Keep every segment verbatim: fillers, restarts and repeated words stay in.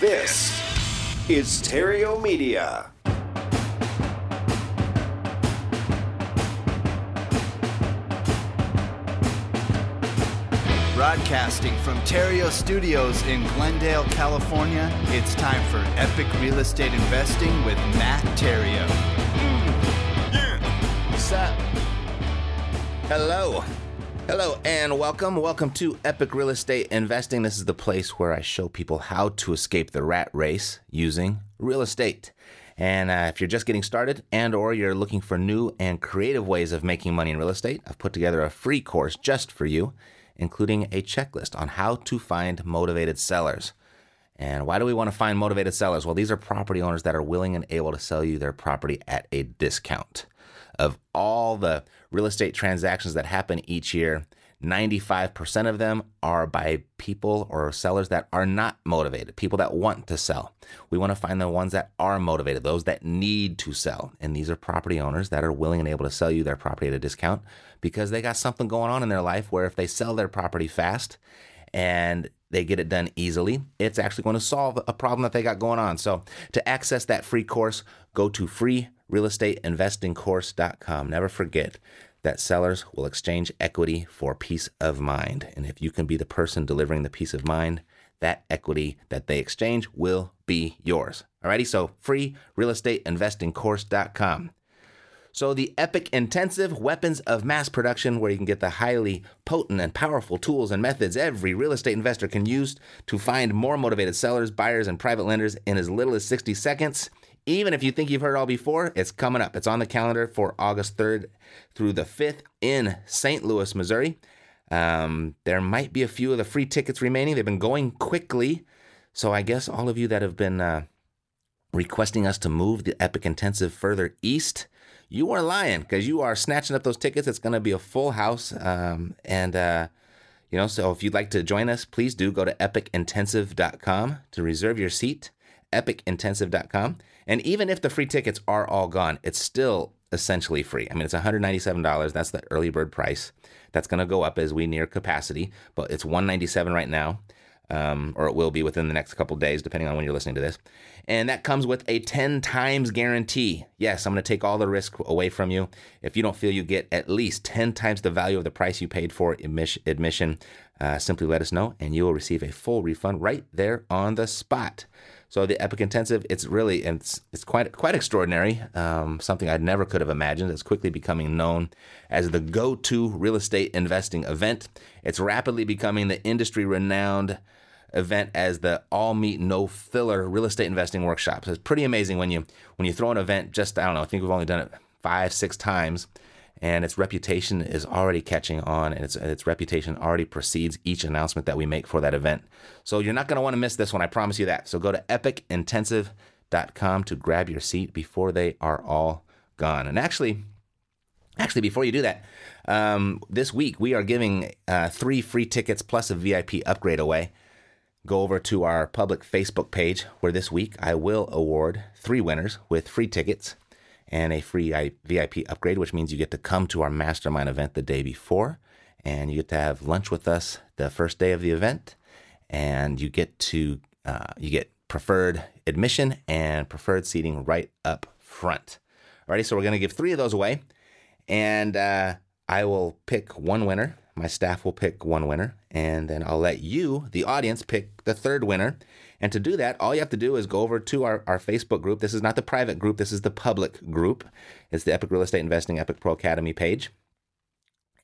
This is Theriault Media. Broadcasting from Theriault Studios in Glendale, California, it's time for Epic Real Estate Investing with Matt Theriault. Mm, yeah. What's up? Hello. Hello and welcome. Welcome to Epic Real Estate Investing. This is the place where I show people how to escape the rat race using real estate. And uh, if you're just getting started and or you're looking for new and creative ways of making money in real estate, I've put together a free course just for you, including a checklist on how to find motivated sellers. And why do we want to find motivated sellers? Well, these are property owners that are willing and able to sell you their property at a discount. Of all the real estate transactions that happen each year, ninety-five percent of them are by people or sellers that are not motivated, people that want to sell. We want to find the ones that are motivated, those that need to sell. And these are property owners that are willing and able to sell you their property at a discount because they got something going on in their life where if they sell their property fast and they get it done easily, it's actually going to solve a problem that they got going on. So to access that free course, go to free real estate investing course dot com. Never forget that sellers will exchange equity for peace of mind. And if you can be the person delivering the peace of mind, that equity that they exchange will be yours. Alrighty, so free real estate investing course dot com. So the Epic Intensive, Weapons of Mass Production, where you can get the highly potent and powerful tools and methods every real estate investor can use to find more motivated sellers, buyers, and private lenders in as little as sixty seconds. Even if you think you've heard it all before, it's coming up. It's on the calendar for August third through the fifth in Saint Louis, Missouri. Um, there might be a few of the free tickets remaining. They've been going quickly. So I guess all of you that have been uh, requesting us to move the Epic Intensive further east, you are lying because you are snatching up those tickets. It's going to be a full house. Um, and, uh, you know, so if you'd like to join us, please do go to epic intensive dot com to reserve your seat, epic intensive dot com. And even if the free tickets are all gone, it's still essentially free. I mean, it's one hundred ninety-seven dollars. That's the early bird price. That's going to go up as we near capacity, but it's one hundred ninety-seven dollars right now, um, or it will be within the next couple of days, depending on when you're listening to this. And that comes with a ten times guarantee. Yes, I'm going to take all the risk away from you. If you don't feel you get at least ten times the value of the price you paid for admission, uh, simply let us know, and you will receive a full refund right there on the spot. So the Epic Intensive, it's really, it's it's quite quite extraordinary, um, something I never could have imagined. It's quickly becoming known as the go-to real estate investing event. It's rapidly becoming the industry-renowned event as the all-meat, no-filler real estate investing workshop. So it's pretty amazing when you when you throw an event just, I don't know, I think we've only done it five, six times, and its reputation is already catching on, and its its reputation already precedes each announcement that we make for that event. So you're not going to want to miss this one, I promise you that. So go to epic intensive dot com to grab your seat before they are all gone. And actually, actually before you do that, um, this week we are giving uh, three free tickets plus a V I P upgrade away. Go over to our public Facebook page where this week I will award three winners with free tickets and a free V I P upgrade, which means you get to come to our mastermind event the day before, and you get to have lunch with us the first day of the event, and you get to uh, you get preferred admission and preferred seating right up front. Alrighty, so we're going to give three of those away, and uh, I will pick one winner. My staff will pick one winner, and then I'll let you, the audience, pick the third winner. And to do that, all you have to do is go over to our, our Facebook group. This is not the private group. This is the public group. It's the Epic Real Estate Investing Epic Pro Academy page.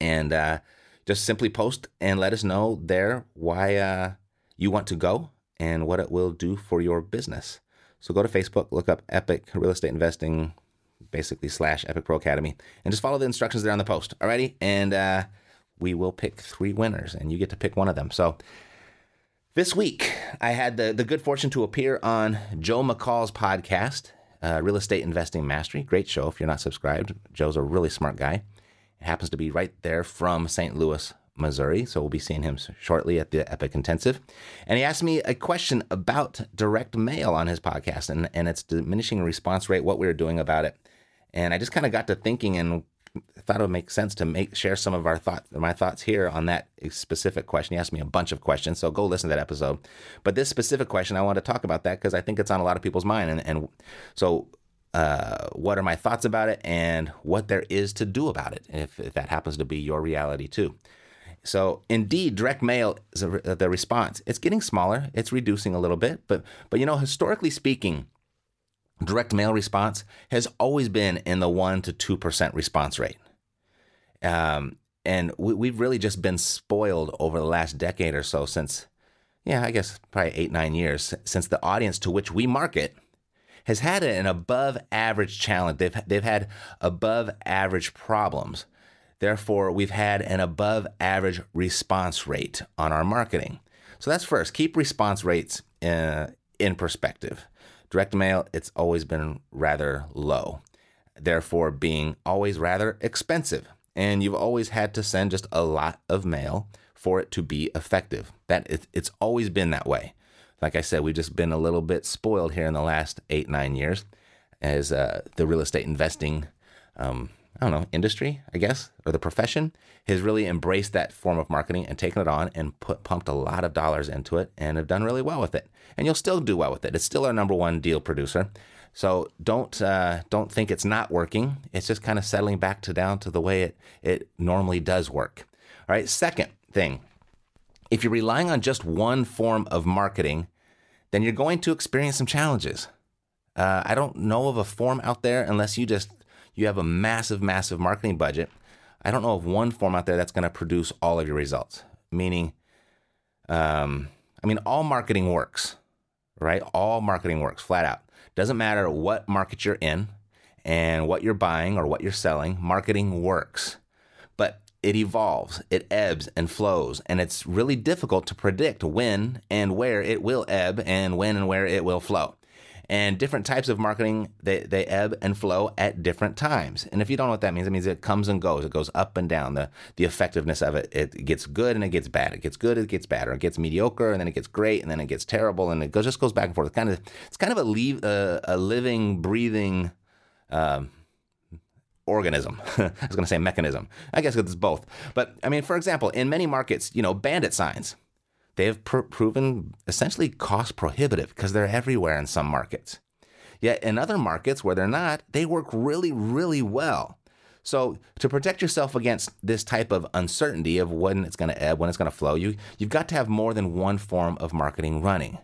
And uh, just simply post and let us know there why uh, you want to go and what it will do for your business. So go to Facebook, look up Epic Real Estate Investing, basically slash Epic Pro Academy, and just follow the instructions there on the post. Alrighty? And uh, we will pick three winners, and you get to pick one of them. So this week, I had the, the good fortune to appear on Joe McCall's podcast, uh, Real Estate Investing Mastery. Great show if you're not subscribed. Joe's a really smart guy. It happens to be right there from Saint Louis, Missouri, so we'll be seeing him shortly at the Epic Intensive. And he asked me a question about direct mail on his podcast and, and its diminishing response rate, what we were doing about it. And I just kind of got to thinking and thought it would make sense to make share some of our thoughts, my thoughts here on that specific question. He asked me a bunch of questions, so go listen to that episode. But this specific question, I want to talk about that because I think it's on a lot of people's mind. And, and so uh, what are my thoughts about it and what there is to do about it, if, if that happens to be your reality too. So indeed, direct mail is a, the response. It's getting smaller. It's reducing a little bit. But, but you know, historically speaking, direct mail response has always been in the one percent to two percent response rate. Um, and we, we've really just been spoiled over the last decade or so since, yeah, I guess probably eight, nine years since the audience to which we market has had an above average challenge. They've, they've had above average problems. Therefore, we've had an above average response rate on our marketing. So that's first, keep response rates uh, in perspective. Direct mail, it's always been rather low, therefore being always rather expensive. And you've always had to send just a lot of mail for it to be effective. That it, it's always been that way. Like I said, we've just been a little bit spoiled here in the last eight, nine years as uh, the real estate investing, um, I don't know, industry, I guess, or the profession has really embraced that form of marketing and taken it on and put pumped a lot of dollars into it and have done really well with it. And you'll still do well with it. It's still our number one deal producer. So don't uh, don't think it's not working. It's just kind of settling back to down to the way it, it normally does work. All right, second thing, if you're relying on just one form of marketing, then you're going to experience some challenges. Uh, I don't know of a form out there unless you just, you have a massive, massive marketing budget. I don't know of one form out there that's going to produce all of your results, meaning, um, I mean, all marketing works, right? All marketing works flat out. Doesn't matter what market you're in and what you're buying or what you're selling, marketing works. But it evolves, it ebbs and flows, and it's really difficult to predict when and where it will ebb and when and where it will flow. And different types of marketing, they, they ebb and flow at different times. And if you don't know what that means, it means it comes and goes. It goes up and down. The the effectiveness of it, it gets good and it gets bad. It gets good, it gets bad, or it gets mediocre, and then it gets great, and then it gets terrible, and it goes just goes back and forth. It's kind of it's kind of a leave uh, a living, breathing um, organism. I was going to say mechanism. I guess it's both. But I mean, for example, in many markets, you know, bandit signs. They have pr- proven essentially cost prohibitive because they're everywhere in some markets. Yet in other markets where they're not, they work really, really well. So to protect yourself against this type of uncertainty of when it's going to ebb, when it's going to flow, you, you've got to have more than one form of marketing running.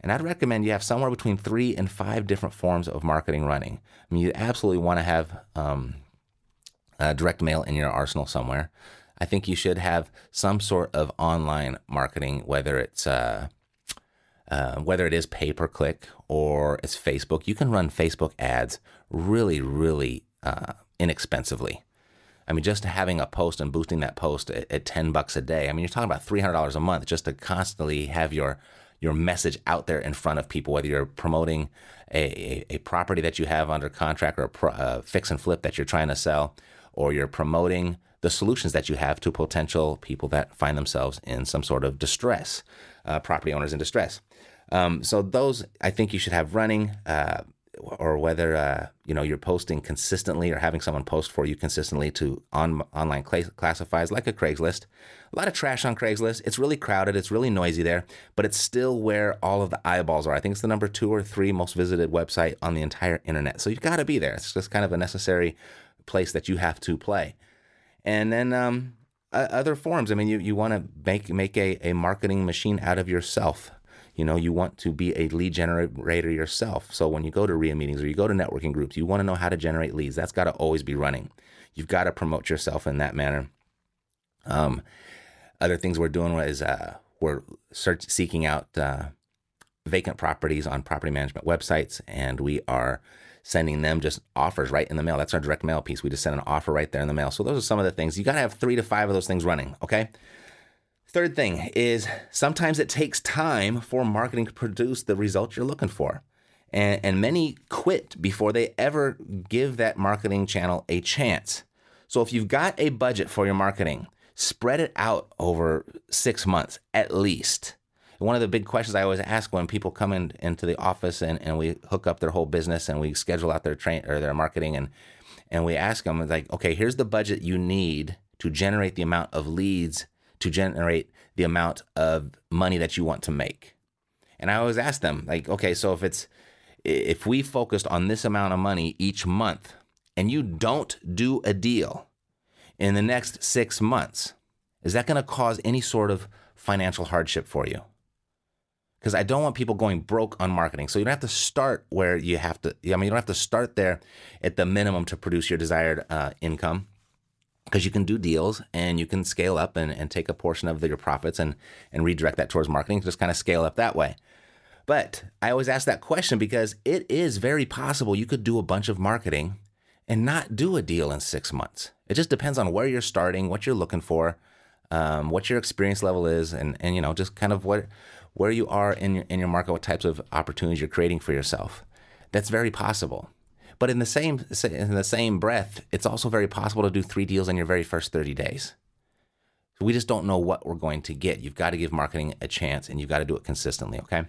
And I'd recommend you have somewhere between three and five different forms of marketing running. I mean, you absolutely want to have um, uh, direct mail in your arsenal somewhere. I think you should have some sort of online marketing, whether it's uh, uh, whether it is pay per click or it's Facebook. You can run Facebook ads really, really uh, inexpensively. I mean, just having a post and boosting that post at, at ten bucks a day. I mean, you're talking about three hundred dollars a month just to constantly have your your message out there in front of people, whether you're promoting a, a, a property that you have under contract or a, pro, a fix and flip that you're trying to sell, or you're promoting the solutions that you have to potential people that find themselves in some sort of distress, uh, property owners in distress. Um, so those I think you should have running, uh, or whether uh, you know, you're posting consistently or having someone post for you consistently to on online cl- classifieds like a Craigslist. A lot of trash on Craigslist. It's really crowded. It's really noisy there, but it's still where all of the eyeballs are. I think it's the number two or three most visited website on the entire internet. So you've got to be there. It's just kind of a necessary place that you have to play. And then um, other forms. I mean, you, you want to make make a, a marketing machine out of yourself. You know, you want to be a lead generator yourself. So when you go to REIA meetings or you go to networking groups, you want to know how to generate leads. That's got to always be running. You've got to promote yourself in that manner. Um, other things we're doing is uh, we're search seeking out uh, vacant properties on property management websites, and we are sending them just offers right in the mail. That's our direct mail piece. We just send an offer right there in the mail. So those are some of the things. You got to have three to five of those things running, okay? Third thing is sometimes it takes time for marketing to produce the result you're looking for. And, and many quit before they ever give that marketing channel a chance. So if you've got a budget for your marketing, spread it out over six months at least. One of the big questions I always ask when people come in into the office and, and we hook up their whole business and we schedule out their train or their marketing and and we ask them, like, okay, here's the budget you need to generate the amount of leads, to generate the amount of money that you want to make. And I always ask them, like, okay, so if it's, if we focused on this amount of money each month and you don't do a deal in the next six months, is that going to cause any sort of financial hardship for you? Because I don't want people going broke on marketing. So you don't have to start where you have to, I mean, you don't have to start there at the minimum to produce your desired uh, income, because you can do deals and you can scale up and, and take a portion of the, your profits and, and redirect that towards marketing, just kind of scale up that way. But I always ask that question because it is very possible you could do a bunch of marketing and not do a deal in six months. It just depends on where you're starting, what you're looking for, um, what your experience level is, and, and you know, just kind of what... where you are in your, in your market, what types of opportunities you're creating for yourself. That's very possible. But in the same in the same breath, it's also very possible to do three deals in your very first thirty days. So we just don't know what we're going to get. You've got to give marketing a chance, and you've got to do it consistently, okay?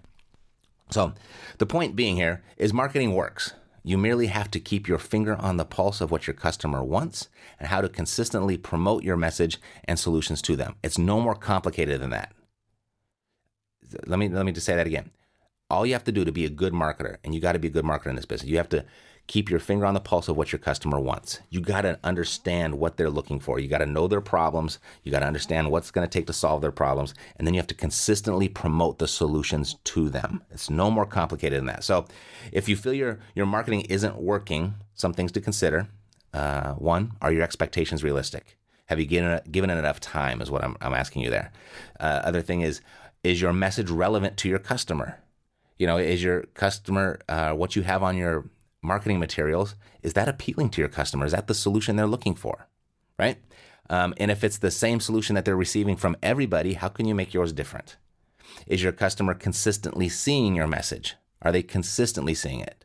So the point being here is marketing works. You merely have to keep your finger on the pulse of what your customer wants and how to consistently promote your message and solutions to them. It's no more complicated than that. Let me let me just say that again. All you have to do to be a good marketer, and you got to be a good marketer in this business, you have to keep your finger on the pulse of what your customer wants. You got to understand what they're looking for. You got to know their problems. You got to understand what's going to take to solve their problems. And then you have to consistently promote the solutions to them. It's no more complicated than that. So if you feel your, your marketing isn't working, some things to consider. Uh, one, are your expectations realistic? Have you given, given it enough time is what I'm, I'm asking you there. Uh, other thing is, is your message relevant to your customer? You know, is your customer, uh, what you have on your marketing materials, is that appealing to your customer? Is that the solution they're looking for, right? Um, and if it's the same solution that they're receiving from everybody, how can you make yours different? Is your customer consistently seeing your message? Are they consistently seeing it?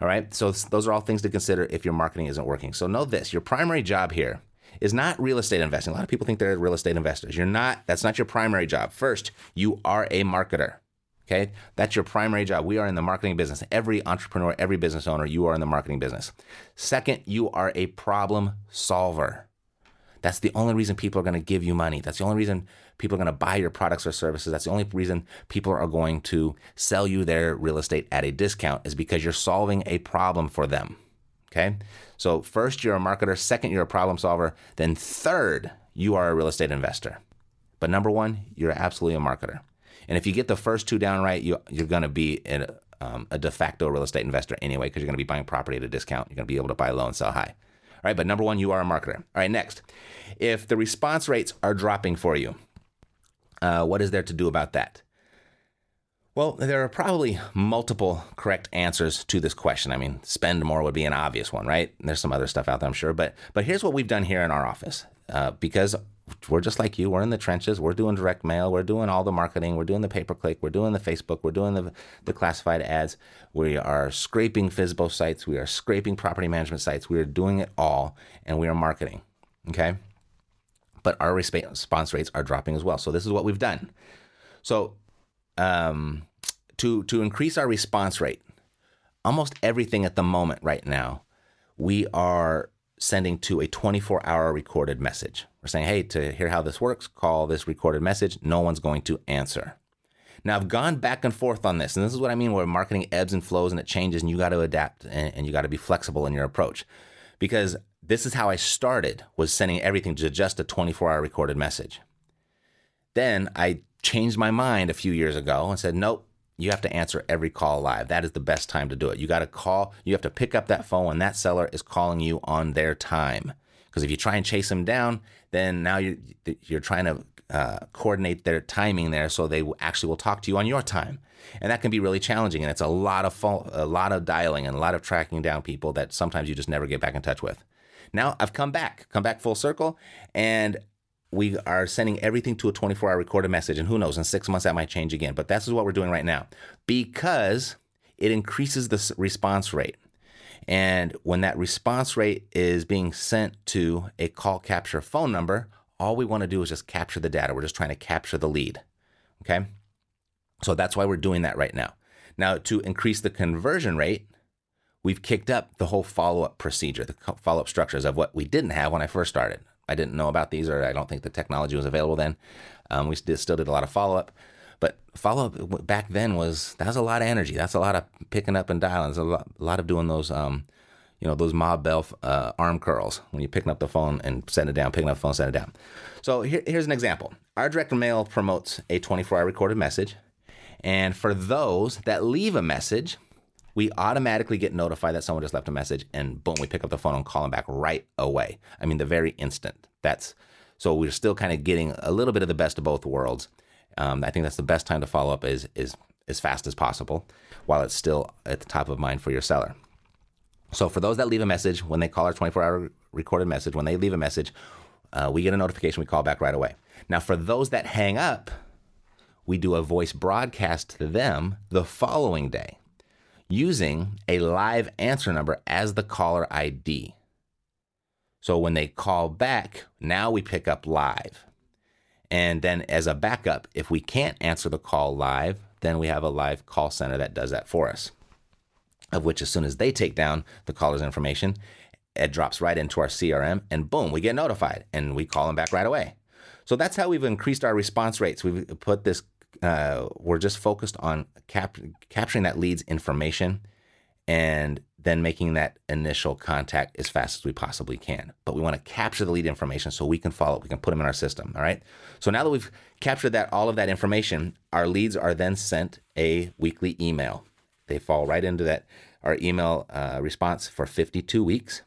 All right, so those are all things to consider if your marketing isn't working. So know this, your primary job here is not real estate investing. A lot of people think they're real estate investors. You're not. That's not your primary job. First, you are a marketer, okay? That's your primary job. We are in the marketing business. Every entrepreneur, every business owner, you are in the marketing business. Second, you are a problem solver. That's the only reason people are going to give you money. That's the only reason people are going to buy your products or services. That's the only reason people are going to sell you their real estate at a discount, is because you're solving a problem for them. Okay, so first, you're a marketer. Second, you're a problem solver. Then third, you are a real estate investor. But number one, you're absolutely a marketer. And if you get the first two down right, you, you're going to be a, um, a de facto real estate investor anyway, because you're going to be buying property at a discount. You're going to be able to buy low and sell high. All right, but number one, you are a marketer. All right, next, if the response rates are dropping for you, uh, what is there to do about that? Well, there are probably multiple correct answers to this question. I mean, spend more would be an obvious one, right? And there's some other stuff out there, I'm sure. But but here's what we've done here in our office, uh, because we're just like you. We're in the trenches. We're doing direct mail. We're doing all the marketing. We're doing the pay-per-click. We're doing the Facebook. We're doing the, the classified ads. We are scraping Fizbo sites. We are scraping property management sites. We are doing it all, and we are marketing, okay? But our response rates are dropping as well. So this is what we've done. So... Um, to to increase our response rate, almost everything at the moment right now, we are sending to a twenty-four hour recorded message. We're saying, hey, to hear how this works, call this recorded message. No one's going to answer. Now, I've gone back and forth on this, and this is what I mean where marketing ebbs and flows and it changes, and you got to adapt and, and you got to be flexible in your approach. Because this is how I started, was sending everything to just a twenty-four hour recorded message. Then I changed my mind a few years ago and said, nope, you have to answer every call live. That is the best time to do it. You got to call, you have to pick up that phone when that seller is calling you on their time. Because if you try and chase them down, then now you're, you're trying to uh, coordinate their timing there so they actually will talk to you on your time. And that can be really challenging. And it's a lot of fo- a lot of dialing and a lot of tracking down people that sometimes you just never get back in touch with. Now I've come back, come back full circle, and we are sending everything to a twenty-four hour recorded message, and who knows, in six months that might change again. But that's what we're doing right now, because it increases the response rate. And when that response rate is being sent to a call capture phone number, all we want to do is just capture the data. We're just trying to capture the lead, okay? So that's why we're doing that right now. Now, to increase the conversion rate, we've kicked up the whole follow-up procedure, the follow-up structures of what we didn't have when I first started. I didn't know about these, or I don't think the technology was available then. Um, we did, still did a lot of follow-up, but follow-up back then was, that was a lot of energy. That's a lot of picking up and dialing. There's a lot, a lot of doing those, um, you know, those mob bell uh, arm curls when you're picking up the phone and setting it down, picking up the phone, setting it down. So here, here's an example. Our direct mail promotes a twenty-four hour recorded message. And for those that leave a message, we automatically get notified that someone just left a message, and boom, we pick up the phone and call them back right away. I mean, the very instant. That's so we're still kind of getting a little bit of the best of both worlds. Um, I think that's the best time to follow up is is as fast as possible while it's still at the top of mind for your seller. So for those that leave a message, when they call our twenty-four hour recorded message, when they leave a message, uh, we get a notification, we call back right away. Now for those that hang up, we do a voice broadcast to them the following day, using a live answer number as the caller I D. So when they call back, now we pick up live. And then as a backup, if we can't answer the call live, then we have a live call center that does that for us, of which as soon as they take down the caller's information, it drops right into our C R M, and boom, we get notified and we call them back right away. So that's how we've increased our response rates. We've put this Uh, we're just focused on cap- capturing that lead's information and then making that initial contact as fast as we possibly can. But we want to capture the lead information so we can follow up. We can put them in our system. All right. So now that we've captured that, all of that information, our leads are then sent a weekly email. They fall right into that, our email uh, response for fifty-two weeks.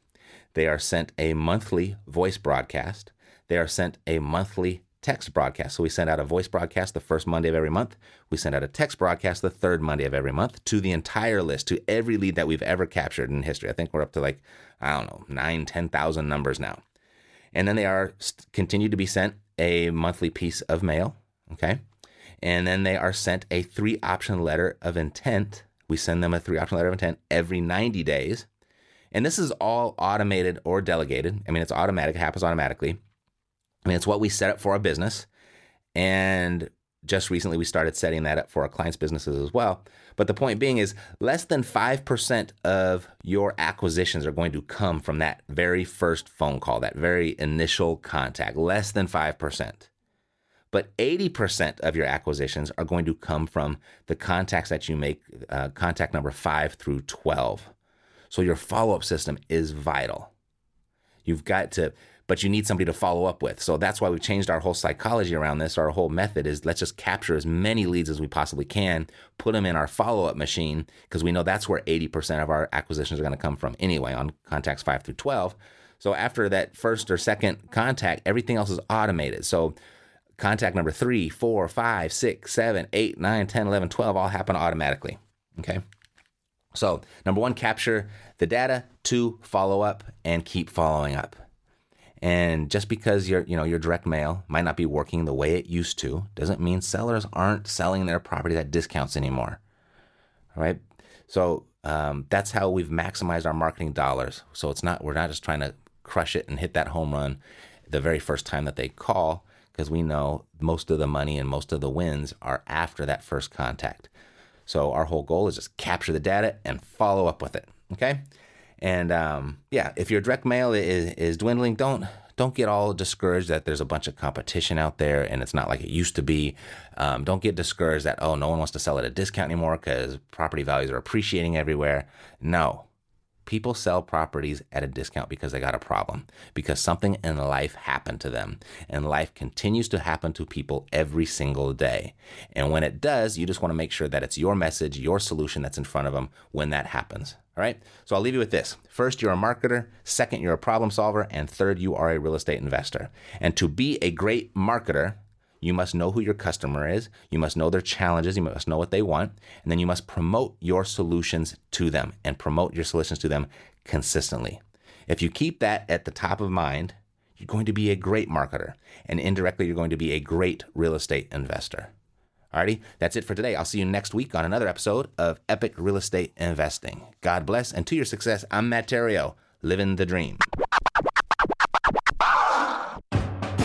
They are sent a monthly voice broadcast. They are sent a monthly text broadcast. So we send out a voice broadcast the first Monday of every month. We send out a text broadcast the third Monday of every month to the entire list, to every lead that we've ever captured in history. I think we're up to like, I don't know, nine, ten thousand numbers now. And then they are continue to be sent a monthly piece of mail. Okay. And then they are sent a three option letter of intent. We send them a three option letter of intent every ninety days. And this is all automated or delegated. I mean, it's automatic. It happens automatically. I mean, it's what we set up for our business. And just recently we started setting that up for our clients' businesses as well. But the point being is less than five percent of your acquisitions are going to come from that very first phone call, that very initial contact, less than five percent. But eighty percent of your acquisitions are going to come from the contacts that you make, uh, contact number five through twelve. So your follow-up system is vital. You've got to... but you need somebody to follow up with. So that's why we've changed our whole psychology around this. Our whole method is let's just capture as many leads as we possibly can, put them in our follow-up machine, because we know that's where eighty percent of our acquisitions are going to come from anyway on contacts five through twelve. So after that first or second contact, everything else is automated. So contact number three, four, five, six, seven, eight, nine, ten, eleven, twelve all happen automatically. Okay. So number one, capture the data. Two, follow up and keep following up. And just because your, you know, your direct mail might not be working the way it used to doesn't mean sellers aren't selling their properties at discounts anymore. All right. So um, that's how we've maximized our marketing dollars. So it's not, we're not just trying to crush it and hit that home run the very first time that they call, because we know most of the money and most of the wins are after that first contact. So our whole goal is just capture the data and follow up with it. Okay. And um, yeah, if your direct mail is, is dwindling, don't don't get all discouraged that there's a bunch of competition out there and it's not like it used to be. Um, don't get discouraged that, oh, no one wants to sell at a discount anymore because property values are appreciating everywhere. No, people sell properties at a discount because they got a problem, because something in life happened to them, and life continues to happen to people every single day. And when it does, you just want to make sure that it's your message, your solution that's in front of them when that happens. All right. So I'll leave you with this. First, you're a marketer. Second, you're a problem solver. And third, you are a real estate investor. And to be a great marketer, you must know who your customer is. You must know their challenges. You must know what they want. And then you must promote your solutions to them and promote your solutions to them consistently. If you keep that at the top of mind, you're going to be a great marketer. And indirectly, you're going to be a great real estate investor. Alrighty, that's it for today. I'll see you next week on another episode of Epic Real Estate Investing. God bless, and to your success, I'm Matt Theriault, living the dream.